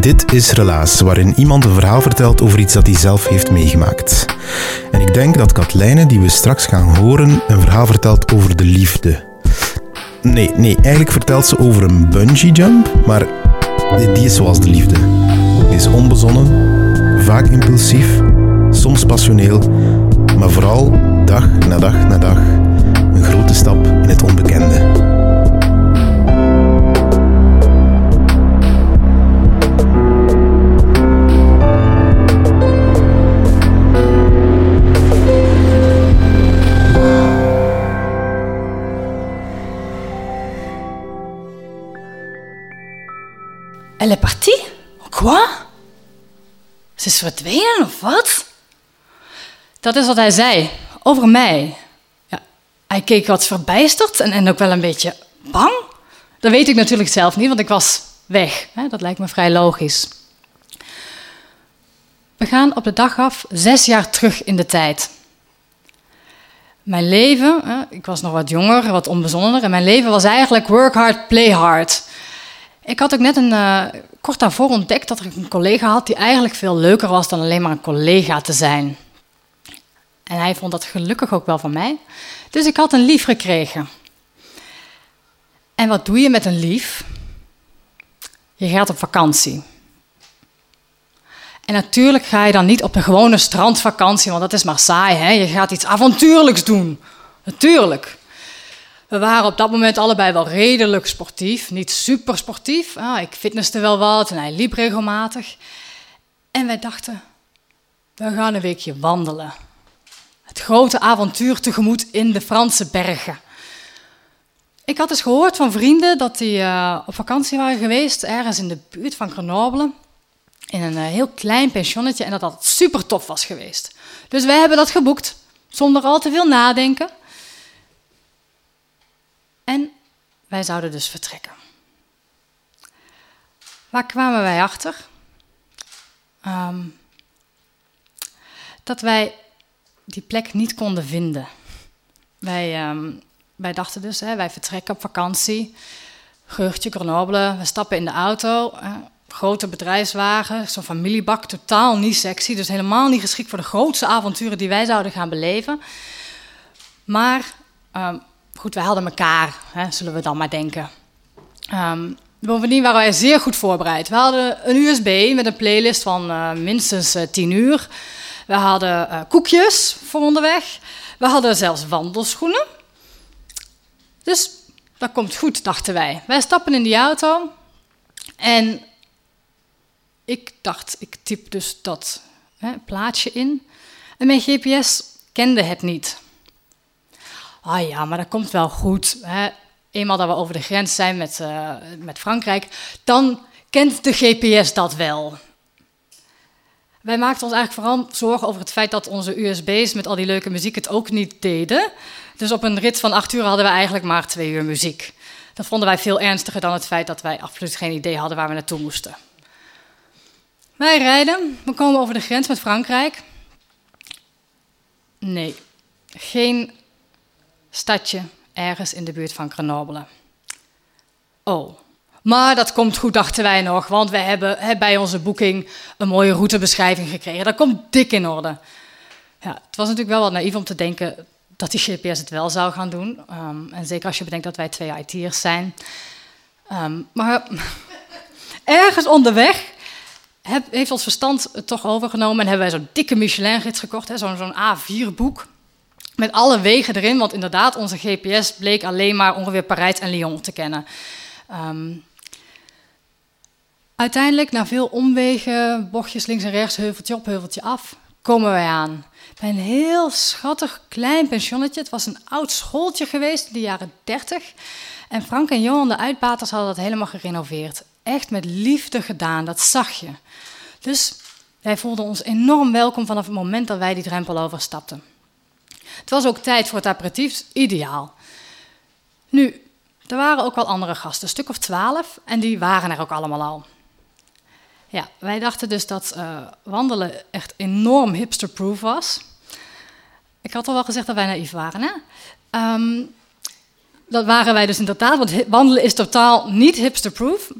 Dit is Relaas, waarin iemand een verhaal vertelt over iets dat hij zelf heeft meegemaakt. En ik denk dat Katelijne, die we straks gaan horen, een verhaal vertelt over de liefde. Nee, eigenlijk vertelt ze over een bungee jump, maar die is zoals de liefde. Die is onbezonnen, vaak impulsief, soms passioneel, maar vooral dag na dag na dag een grote stap in het onbekende. Elle est partie? Quoi? Ze is verdwenen of wat? Dat is wat hij zei, over mij. Ja, hij keek wat verbijsterd en ook wel een beetje bang. Dat weet ik natuurlijk zelf niet, want ik was weg. Dat lijkt me vrij logisch. We gaan op de dag af 6 jaar terug in de tijd. Mijn leven, ik was nog wat jonger, wat onbezonnener. En mijn leven was eigenlijk work hard, play hard. Ik had ook net kort daarvoor ontdekt dat ik een collega had die eigenlijk veel leuker was dan alleen maar een collega te zijn. En hij vond dat gelukkig ook wel van mij. Dus ik had een lief gekregen. En wat doe je met een lief? Je gaat op vakantie. En natuurlijk ga je dan niet op een gewone strandvakantie, want dat is maar saai, hè? Je gaat iets avontuurlijks doen. Natuurlijk. We waren op dat moment allebei wel redelijk sportief. Niet super sportief. Ik fitnesste wel wat en hij liep regelmatig. En wij dachten, we gaan een weekje wandelen. Het grote avontuur tegemoet in de Franse bergen. Ik had eens gehoord van vrienden dat die op vakantie waren geweest. Ergens in de buurt van Grenoble. In een heel klein pensionnetje. En dat dat super tof was geweest. Dus wij hebben dat geboekt. Zonder al te veel nadenken. En wij zouden dus vertrekken. Waar kwamen wij achter? Dat wij die plek niet konden vinden. Wij dachten dus, wij vertrekken op vakantie. Geurtje, Grenoble, we stappen in de auto. Grote bedrijfswagen, zo'n familiebak, totaal niet sexy. Dus helemaal niet geschikt voor de grootste avonturen die wij zouden gaan beleven. Maar... Goed, wij hadden elkaar, zullen we dan maar denken. Bovendien waren wij zeer goed voorbereid. We hadden een USB met een playlist van minstens 10 uur. We hadden koekjes voor onderweg. We hadden zelfs wandelschoenen. Dus dat komt goed, dachten wij. Wij stappen in die auto. En ik dacht, ik typ dus dat plaatje in. En mijn GPS kende het niet. Ah ja, maar dat komt wel goed. Hè? Eenmaal dat we over de grens zijn met Frankrijk, dan kent de GPS dat wel. Wij maakten ons eigenlijk vooral zorgen over het feit dat onze USB's met al die leuke muziek het ook niet deden. Dus op een rit van 8 uur hadden we eigenlijk maar 2 uur muziek. Dat vonden wij veel ernstiger dan het feit dat wij absoluut geen idee hadden waar we naartoe moesten. Wij rijden, we komen over de grens met Frankrijk. Nee, geen... stadje, ergens in de buurt van Grenoble. Oh, maar dat komt goed, dachten wij nog, want we hebben bij onze boeking een mooie routebeschrijving gekregen. Dat komt dik in orde. Ja, het was natuurlijk wel wat naïef om te denken dat die GPS het wel zou gaan doen. En zeker als je bedenkt dat wij 2 IT'ers zijn. Maar ergens onderweg heeft ons verstand het toch overgenomen en hebben wij zo'n dikke Michelin-gids gekocht, zo'n A4-boek. Met alle wegen erin, want inderdaad, onze GPS bleek alleen maar ongeveer Parijs en Lyon te kennen. Uiteindelijk, na veel omwegen, bochtjes links en rechts, heuveltje op, heuveltje af, komen wij aan. Bij een heel schattig klein pensionnetje. Het was een oud schooltje geweest in de jaren 30. En Frank en Johan, de uitbaters, hadden dat helemaal gerenoveerd. Echt met liefde gedaan, dat zag je. Dus wij voelden ons enorm welkom vanaf het moment dat wij die drempel overstapten. Het was ook tijd voor het aperitief, ideaal. Nu, er waren ook wel andere gasten, een stuk of 12, en die waren er ook allemaal al. Ja, wij dachten dus dat wandelen echt enorm hipsterproof was. Ik had al wel gezegd dat wij naïef waren, hè? Dat waren wij dus inderdaad, want wandelen is totaal niet hipsterproof.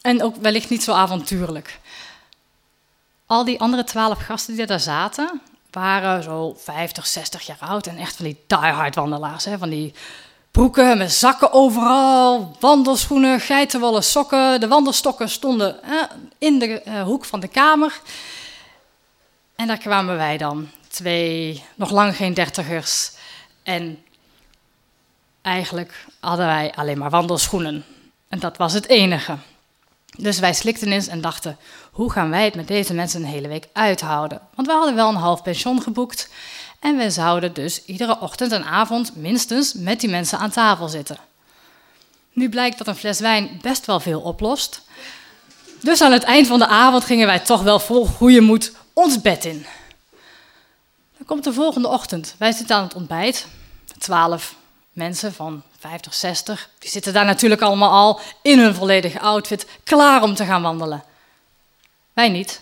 En ook wellicht niet zo avontuurlijk. Al die andere 12 gasten die daar zaten, waren zo 50, 60 jaar oud en echt van die diehard wandelaars. Van die broeken met zakken overal, wandelschoenen, geitenwolle sokken. De wandelstokken stonden in de hoek van de kamer. En daar kwamen wij dan. 2, nog lang geen 30ers. En eigenlijk hadden wij alleen maar wandelschoenen. En dat was het enige. Dus wij slikten eens en dachten, hoe gaan wij het met deze mensen een hele week uithouden? Want we hadden wel een half pension geboekt. En we zouden dus iedere ochtend en avond minstens met die mensen aan tafel zitten. Nu blijkt dat een fles wijn best wel veel oplost. Dus aan het eind van de avond gingen wij toch wel vol goede moed ons bed in. Dan komt de volgende ochtend. Wij zitten aan het ontbijt. 12 mensen van 50, 60, die zitten daar natuurlijk allemaal al in hun volledige outfit, klaar om te gaan wandelen. Wij niet.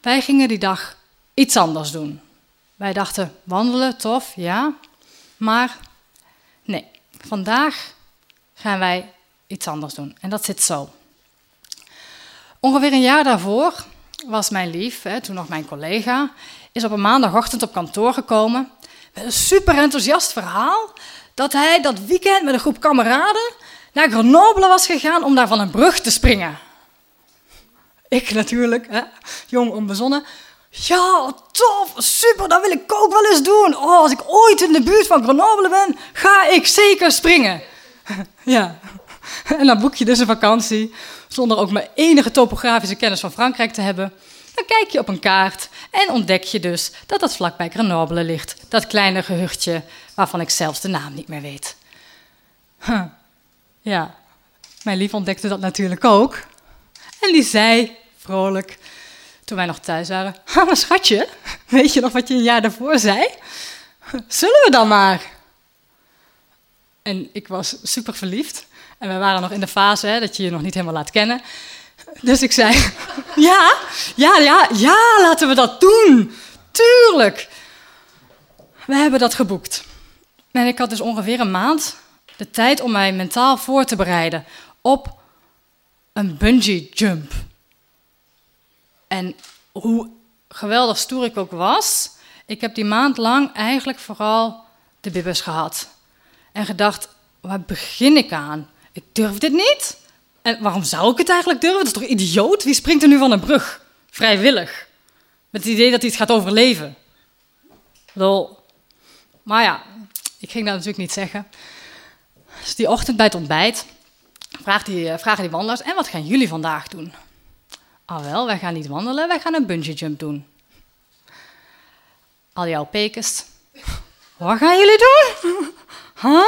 Wij gingen die dag iets anders doen. Wij dachten, wandelen, tof, ja. Maar nee, vandaag gaan wij iets anders doen. En dat zit zo. Ongeveer een jaar daarvoor was mijn lief, toen nog mijn collega, is op een maandagochtend op kantoor gekomen met een super enthousiast verhaal dat hij dat weekend met een groep kameraden naar Grenoble was gegaan om daar van een brug te springen. Ik natuurlijk, jong onbezonnen. Ja, tof, super, dat wil ik ook wel eens doen. Oh, als ik ooit in de buurt van Grenoble ben, ga ik zeker springen. Ja, en dan boek je dus een vakantie zonder ook maar enige topografische kennis van Frankrijk te hebben. Dan kijk je op een kaart en ontdek je dus dat dat vlakbij Grenoble ligt. Dat kleine gehuchtje waarvan ik zelfs de naam niet meer weet. Ja, mijn lief ontdekte dat natuurlijk ook. En die zei, vrolijk, toen wij nog thuis waren, maar schatje, weet je nog wat je een jaar daarvoor zei? Zullen we dan maar? En ik was super verliefd. En we waren nog in de fase dat je je nog niet helemaal laat kennen. Dus ik zei, ja, laten we dat doen. Tuurlijk. We hebben dat geboekt. En ik had dus ongeveer een maand de tijd om mij mentaal voor te bereiden op een bungee jump. En hoe geweldig stoer ik ook was, ik heb die maand lang eigenlijk vooral de bibbers gehad. En gedacht, waar begin ik aan? Ik durf dit niet. En waarom zou ik het eigenlijk durven? Dat is toch idioot? Wie springt er nu van een brug? Vrijwillig. Met het idee dat hij het gaat overleven. Lol. Maar ja, ik ging dat natuurlijk niet zeggen. Dus die ochtend bij het ontbijt vragen die wandelaars, en wat gaan jullie vandaag doen? Ah wel, wij gaan niet wandelen, wij gaan een bungee jump doen. Al jouw pekers. Wat gaan jullie doen? Huh?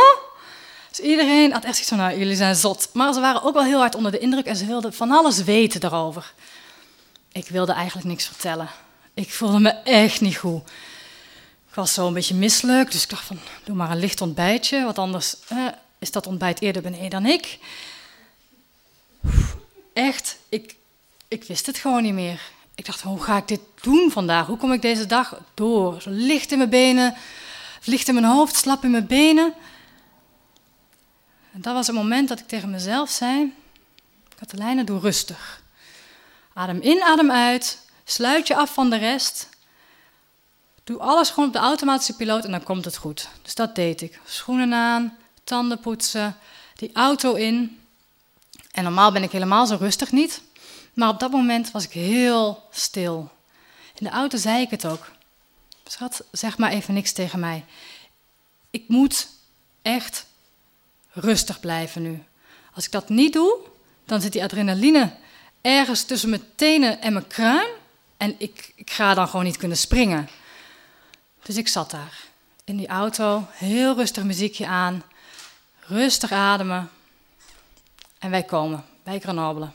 Dus iedereen had echt zoiets van, nou, jullie zijn zot. Maar ze waren ook wel heel hard onder de indruk en ze wilden van alles weten daarover. Ik wilde eigenlijk niks vertellen. Ik voelde me echt niet goed. Ik was zo een beetje misselijk, dus ik dacht van, doe maar een licht ontbijtje. Want anders is dat ontbijt eerder beneden dan ik. Echt, ik wist het gewoon niet meer. Ik dacht, hoe ga ik dit doen vandaag? Hoe kom ik deze dag door? Zo licht in mijn benen, licht in mijn hoofd, slap in mijn benen. En dat was het moment dat ik tegen mezelf zei, Katelijne, doe rustig. Adem in, adem uit. Sluit je af van de rest. Doe alles gewoon op de automatische piloot en dan komt het goed. Dus dat deed ik. Schoenen aan, tanden poetsen, die auto in. En normaal ben ik helemaal zo rustig niet. Maar op dat moment was ik heel stil. In de auto zei ik het ook. Schat, zeg maar even niks tegen mij. Ik moet echt rustig blijven nu. Als ik dat niet doe, dan zit die adrenaline ergens tussen mijn tenen en mijn kruin. En ik ga dan gewoon niet kunnen springen. Dus ik zat daar in die auto, heel rustig muziekje aan. Rustig ademen. En wij komen bij Grenoble.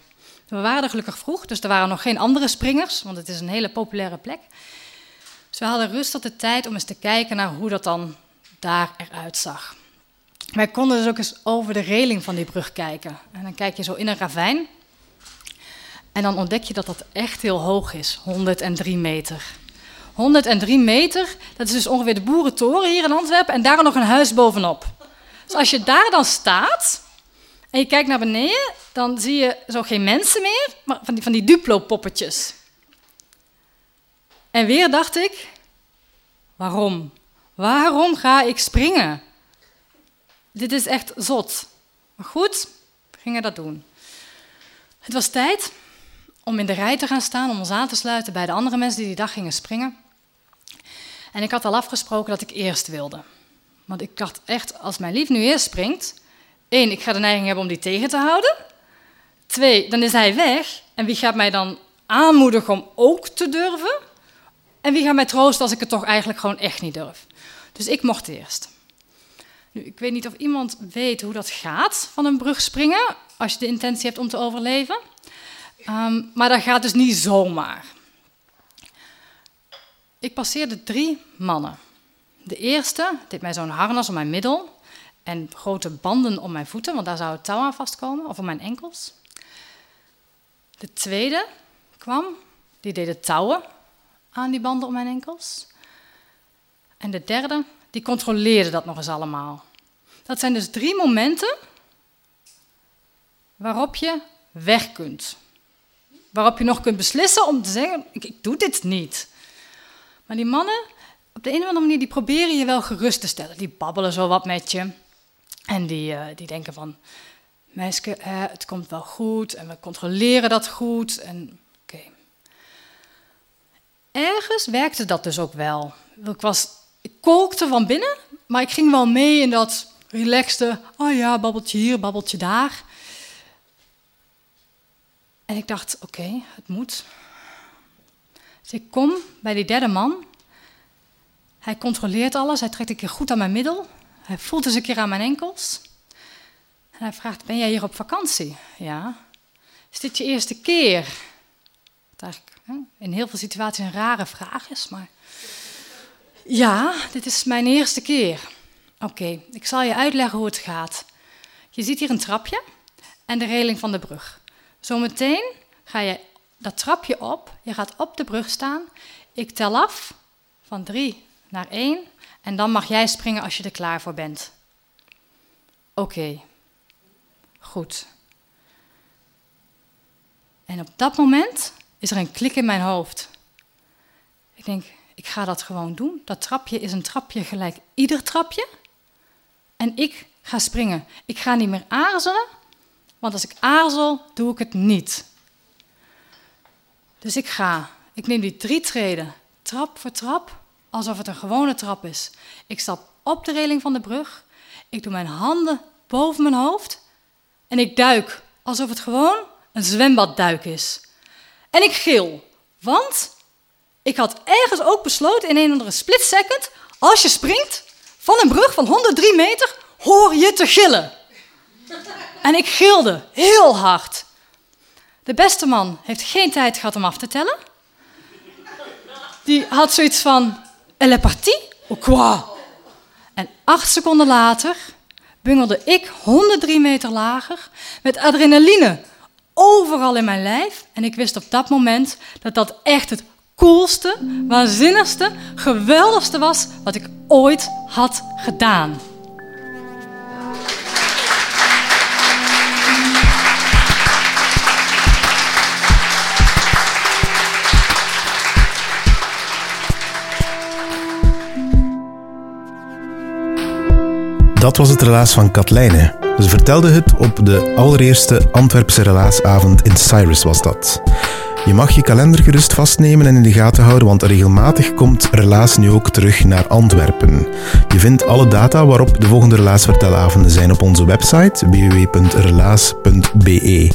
We waren er gelukkig vroeg, dus er waren nog geen andere springers. Want het is een hele populaire plek. Dus we hadden rustig de tijd om eens te kijken naar hoe dat dan daar eruit zag. Wij konden dus ook eens over de reling van die brug kijken. En dan kijk je zo in een ravijn. En dan ontdek je dat dat echt heel hoog is. 103 meter. 103 meter, dat is dus ongeveer de Boerentoren hier in Antwerpen. En daar nog een huis bovenop. Dus als je daar dan staat en je kijkt naar beneden, dan zie je zo geen mensen meer, maar van die Duplo-poppetjes. En weer dacht ik, waarom? Waarom ga ik springen? Dit is echt zot. Maar goed, we gingen dat doen. Het was tijd om in de rij te gaan staan, om ons aan te sluiten bij de andere mensen die die dag gingen springen. En ik had al afgesproken dat ik eerst wilde. Want ik dacht echt, als mijn lief nu eerst springt, 1, ik ga de neiging hebben om die tegen te houden. 2, dan is hij weg. En wie gaat mij dan aanmoedigen om ook te durven? En wie gaat mij troosten als ik het toch eigenlijk gewoon echt niet durf? Dus ik mocht eerst. Nu, ik weet niet of iemand weet hoe dat gaat, van een brug springen, als je de intentie hebt om te overleven. Maar dat gaat dus niet zomaar. Ik passeerde 3 mannen. De eerste deed mij zo'n harnas om mijn middel en grote banden om mijn voeten, want daar zou het touw aan vastkomen, of om mijn enkels. De tweede kwam, die deed de touwen aan die banden om mijn enkels. En de derde, die controleerde dat nog eens allemaal. Dat zijn dus 3 momenten waarop je weg kunt. Waarop je nog kunt beslissen om te zeggen, ik doe dit niet. Maar die mannen, op de een of andere manier, die proberen je wel gerust te stellen. Die babbelen zo wat met je. En die denken van, meisje, het komt wel goed. En we controleren dat goed. En oké. Ergens werkte dat dus ook wel. Ik kolkte van binnen, maar ik ging wel mee in dat relaxte, oh ja, babbeltje hier, babbeltje daar. En ik dacht, oké, het moet. Dus ik kom bij die derde man. Hij controleert alles, hij trekt een keer goed aan mijn middel. Hij voelt eens een keer aan mijn enkels. En hij vraagt, ben jij hier op vakantie? Ja. Is dit je eerste keer? Wat eigenlijk in heel veel situaties een rare vraag is, maar... Ja, dit is mijn eerste keer. Oké, ik zal je uitleggen hoe het gaat. Je ziet hier een trapje en de reling van de brug. Zometeen ga je dat trapje op, je gaat op de brug staan. Ik tel af van 3 naar 1 en dan mag jij springen als je er klaar voor bent. Oké, goed. En op dat moment is er een klik in mijn hoofd. Ik denk, ik ga dat gewoon doen. Dat trapje is een trapje gelijk ieder trapje. En ik ga springen. Ik ga niet meer aarzelen. Want als ik aarzel, doe ik het niet. Dus ik ga. Ik neem die 3 treden, trap voor trap, alsof het een gewone trap is. Ik stap op de reling van de brug. Ik doe mijn handen boven mijn hoofd. En ik duik, alsof het gewoon een zwembadduik is. En ik gil, want... Ik had ergens ook besloten in een of andere split second, als je springt van een brug van 103 meter, hoor je te gillen. En ik gilde heel hard. De beste man heeft geen tijd gehad om af te tellen. Die had zoiets van, elle partie, ou quoi? En 8 seconden later bungelde ik 103 meter lager met adrenaline overal in mijn lijf. En ik wist op dat moment dat echt het coolste, waanzinnigste, geweldigste was wat ik ooit had gedaan. Dat was het relaas van Katelijne. Ze vertelde het op de allereerste Antwerpse relaasavond in Cyrus was dat. Je mag je kalender gerust vastnemen en in de gaten houden, want regelmatig komt Relaas nu ook terug naar Antwerpen. Je vindt alle data waarop de volgende relaasvertelavonden zijn op onze website www.relaas.be.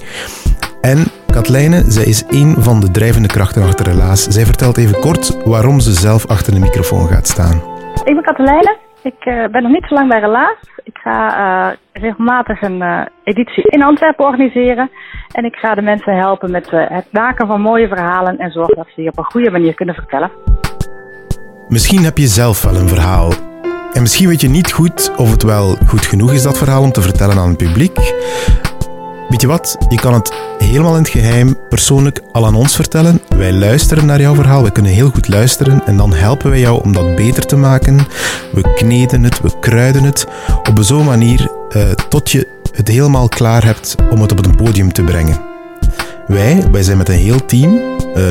En Katelijne, zij is één van de drijvende krachten achter Relaas. Zij vertelt even kort waarom ze zelf achter de microfoon gaat staan. Ik ben Katelijne. Ik ben nog niet zo lang bij Relaas. Ik ga regelmatig een editie in Antwerpen organiseren. En ik ga de mensen helpen met het maken van mooie verhalen en zorgen dat ze die op een goede manier kunnen vertellen. Misschien heb je zelf wel een verhaal. En misschien weet je niet goed of het wel goed genoeg is, dat verhaal, om te vertellen aan het publiek. Weet je wat? Je kan het helemaal in het geheim persoonlijk al aan ons vertellen. Wij luisteren naar jouw verhaal, we kunnen heel goed luisteren en dan helpen wij jou om dat beter te maken. We kneden het, we kruiden het op zo'n manier tot je het helemaal klaar hebt om het op het podium te brengen. Wij zijn met een heel team.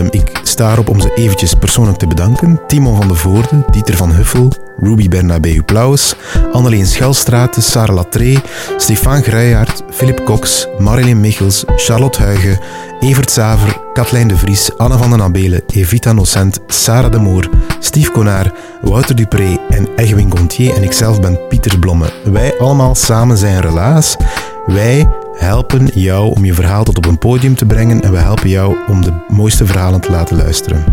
Ik sta erop om ze eventjes persoonlijk te bedanken. Timon van de Voorde, Dieter van Huffel, Ruby Bernabeu-Plaus, Anneleen Schelstraat, Sarah Latré, Stefan Gruijhaard, Philip Cox, Marilyn Michels, Charlotte Huigen, Evert Zaver, Katlijn de Vries, Anne van den Abele, Evita Nocent, Sarah de Moer, Stief Konaar, Wouter Dupree en Egwin Gontier en ikzelf ben Pieter Blomme. Wij allemaal samen zijn Relaas. Wij helpen jou om je verhaal tot op een podium te brengen en we helpen jou om de mooiste verhalen te laten luisteren.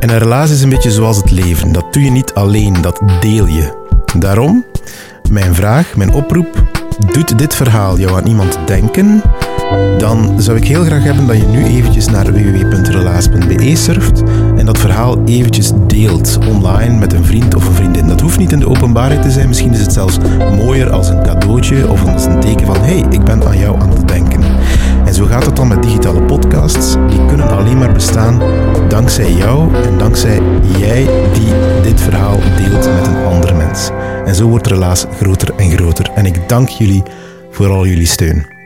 En een relaas is een beetje zoals het leven. Dat doe je niet alleen, dat deel je. Daarom, mijn vraag, mijn oproep, doet dit verhaal jou aan iemand denken? Dan zou ik heel graag hebben dat je nu eventjes naar www.relaas.be surft en dat verhaal eventjes deelt online met een vriend of een vriendin. Dat hoeft niet in de openbaarheid te zijn, misschien is het zelfs mooier als een cadeautje of als een teken van hey, ik ben aan jou aan het denken. En zo gaat het dan met digitale podcasts, die kunnen alleen maar bestaan dankzij jou en dankzij jij die dit verhaal deelt met een ander mens. En zo wordt Relaas groter en groter en ik dank jullie voor al jullie steun.